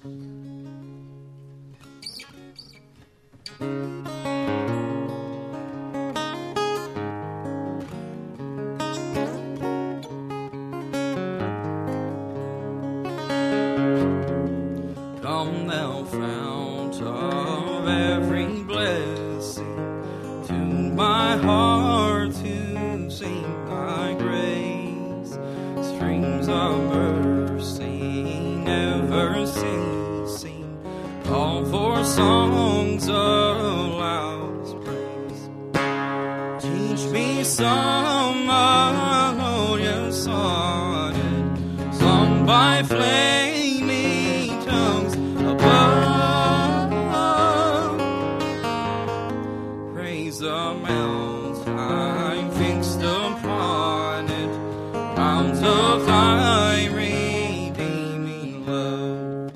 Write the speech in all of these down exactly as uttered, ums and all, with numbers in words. Come thou fount of every blessing, to my heart to sing thy grace. Streams of mercy never ceasing, call for songs of loudest praise. Teach me some melodious sonnet, sung by flame. Praise the mount I'm fixed upon it, mount of thy redeeming love.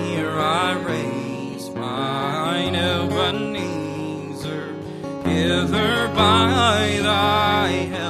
Here I raise mine Ebenezer, hither by thy head.